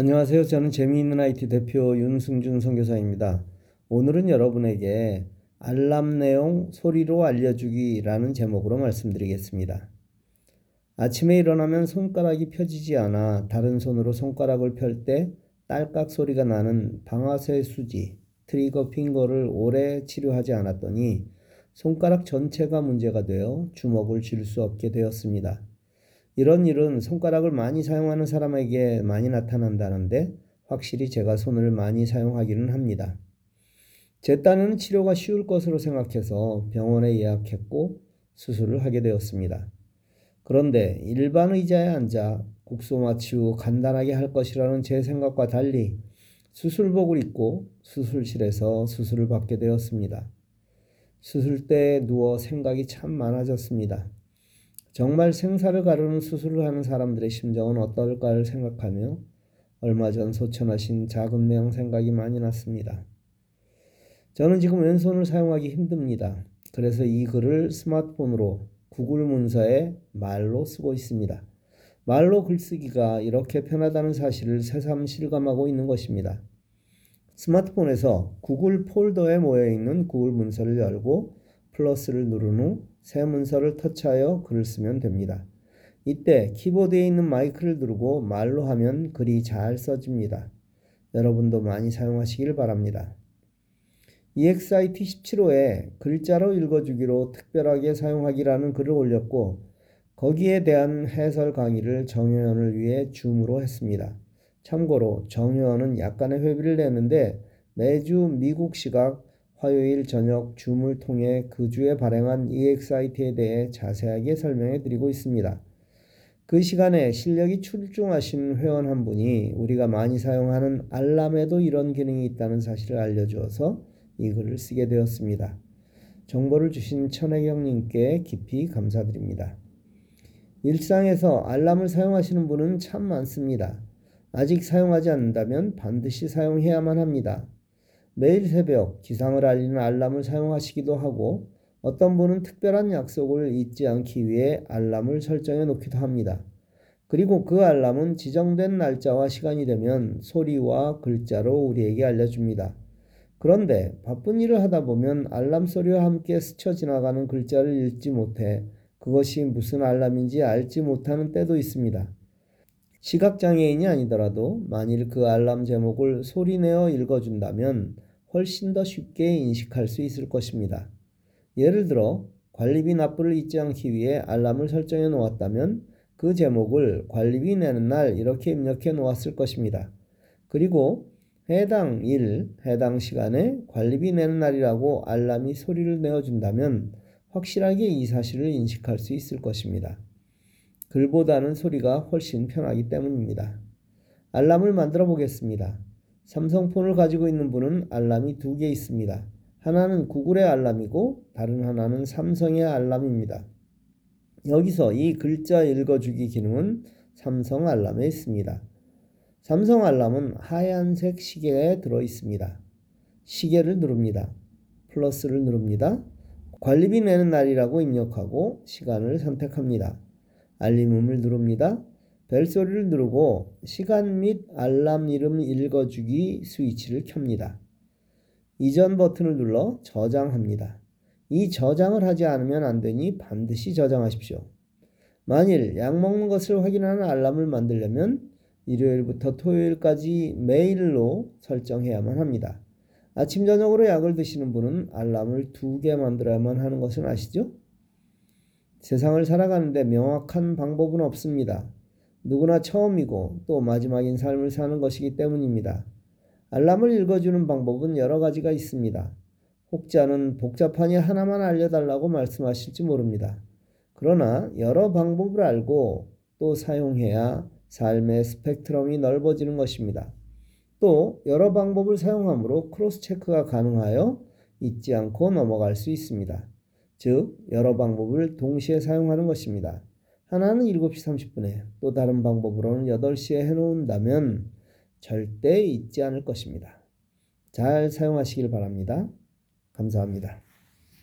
안녕하세요. 저는 재미있는 IT 대표 윤승준 선교사입니다. 오늘은 여러분에게 알람 내용 소리로 알려주기라는 제목으로 말씀드리겠습니다. 아침에 일어나면 손가락이 펴지지 않아 다른 손으로 손가락을 펼 때 딸깍 소리가 나는 방아쇠 수지, 트리거 핑거를 오래 치료하지 않았더니 손가락 전체가 문제가 되어 주먹을 쥘 수 없게 되었습니다. 이런 일은 손가락을 많이 사용하는 사람에게 많이 나타난다는데 확실히 제가 손을 많이 사용하기는 합니다. 제 딴에는 치료가 쉬울 것으로 생각해서 병원에 예약했고 수술을 하게 되었습니다. 그런데 일반 의자에 앉아 국소마취 후 간단하게 할 것이라는 제 생각과 달리 수술복을 입고 수술실에서 수술을 받게 되었습니다. 수술대에 누워 생각이 참 많아졌습니다. 정말 생사를 가르는 수술을 하는 사람들의 심정은 어떨까를 생각하며 얼마 전 소천하신 자금명 생각이 많이 났습니다. 저는 지금 왼손을 사용하기 힘듭니다. 그래서 이 글을 스마트폰으로 구글 문서에 말로 쓰고 있습니다. 말로 글쓰기가 이렇게 편하다는 사실을 새삼 실감하고 있는 것입니다. 스마트폰에서 구글 폴더에 모여있는 구글 문서를 열고 플러스를 누른 후 새 문서를 터치하여 글을 쓰면 됩니다. 이때 키보드에 있는 마이크를 누르고 말로 하면 글이 잘 써집니다. 여러분도 많이 사용하시길 바랍니다. EXIT 17호에 글자로 읽어주기로 특별하게 사용하기라는 글을 올렸고 거기에 대한 해설 강의를 정효연을 위해 줌으로 했습니다. 참고로 정효연은 약간의 회비를 내는데 매주 미국 시각 화요일 저녁 줌을 통해 그 주에 발행한 EXIT에 대해 자세하게 설명해 드리고 있습니다. 그 시간에 실력이 출중하신 회원 한 분이 우리가 많이 사용하는 알람에도 이런 기능이 있다는 사실을 알려주어서 이 글을 쓰게 되었습니다. 정보를 주신 천혜경님께 깊이 감사드립니다. 일상에서 알람을 사용하시는 분은 참 많습니다. 아직 사용하지 않는다면 반드시 사용해야만 합니다. 매일 새벽 기상을 알리는 알람을 사용하시기도 하고 어떤 분은 특별한 약속을 잊지 않기 위해 알람을 설정해 놓기도 합니다. 그리고 그 알람은 지정된 날짜와 시간이 되면 소리와 글자로 우리에게 알려줍니다. 그런데 바쁜 일을 하다 보면 알람 소리와 함께 스쳐 지나가는 글자를 읽지 못해 그것이 무슨 알람인지 알지 못하는 때도 있습니다. 시각장애인이 아니더라도 만일 그 알람 제목을 소리내어 읽어준다면 훨씬 더 쉽게 인식할 수 있을 것입니다. 예를 들어 관리비 납부를 잊지 않기 위해 알람을 설정해 놓았다면 그 제목을 관리비 내는 날 이렇게 입력해 놓았을 것입니다. 그리고 해당 일, 해당 시간에 관리비 내는 날이라고 알람이 소리를 내어준다면 확실하게 이 사실을 인식할 수 있을 것입니다. 글보다는 소리가 훨씬 편하기 때문입니다. 알람을 만들어 보겠습니다. 삼성폰을 가지고 있는 분은 알람이 2개 있습니다. 하나는 구글의 알람이고 다른 하나는 삼성의 알람입니다. 여기서 이 글자 읽어주기 기능은 삼성 알람에 있습니다. 삼성 알람은 하얀색 시계에 들어 있습니다. 시계를 누릅니다. 플러스를 누릅니다. 관리비 내는 날이라고 입력하고 시간을 선택합니다. 알림음을 누릅니다. 벨소리를 누르고 시간 및 알람 이름 읽어주기 스위치를 켭니다. 이전 버튼을 눌러 저장합니다. 이 저장을 하지 않으면 안되니 반드시 저장하십시오. 만일 약 먹는 것을 확인하는 알람을 만들려면 일요일부터 토요일까지 매일로 설정해야만 합니다. 아침 저녁으로 약을 드시는 분은 알람을 2개 만들어야만 하는 것은 아시죠? 세상을 살아가는데 명확한 방법은 없습니다. 누구나 처음이고 또 마지막인 삶을 사는 것이기 때문입니다. 알람을 읽어주는 방법은 여러 가지가 있습니다. 혹자는 복잡하니 하나만 알려달라고 말씀하실지 모릅니다. 그러나 여러 방법을 알고 또 사용해야 삶의 스펙트럼이 넓어지는 것입니다. 또 여러 방법을 사용함으로 크로스 체크가 가능하여 잊지 않고 넘어갈 수 있습니다. 즉 여러 방법을 동시에 사용하는 것입니다. 하나는 7시 30분에 또 다른 방법으로는 8시에 해놓는다면 절대 잊지 않을 것입니다. 잘 사용하시길 바랍니다. 감사합니다.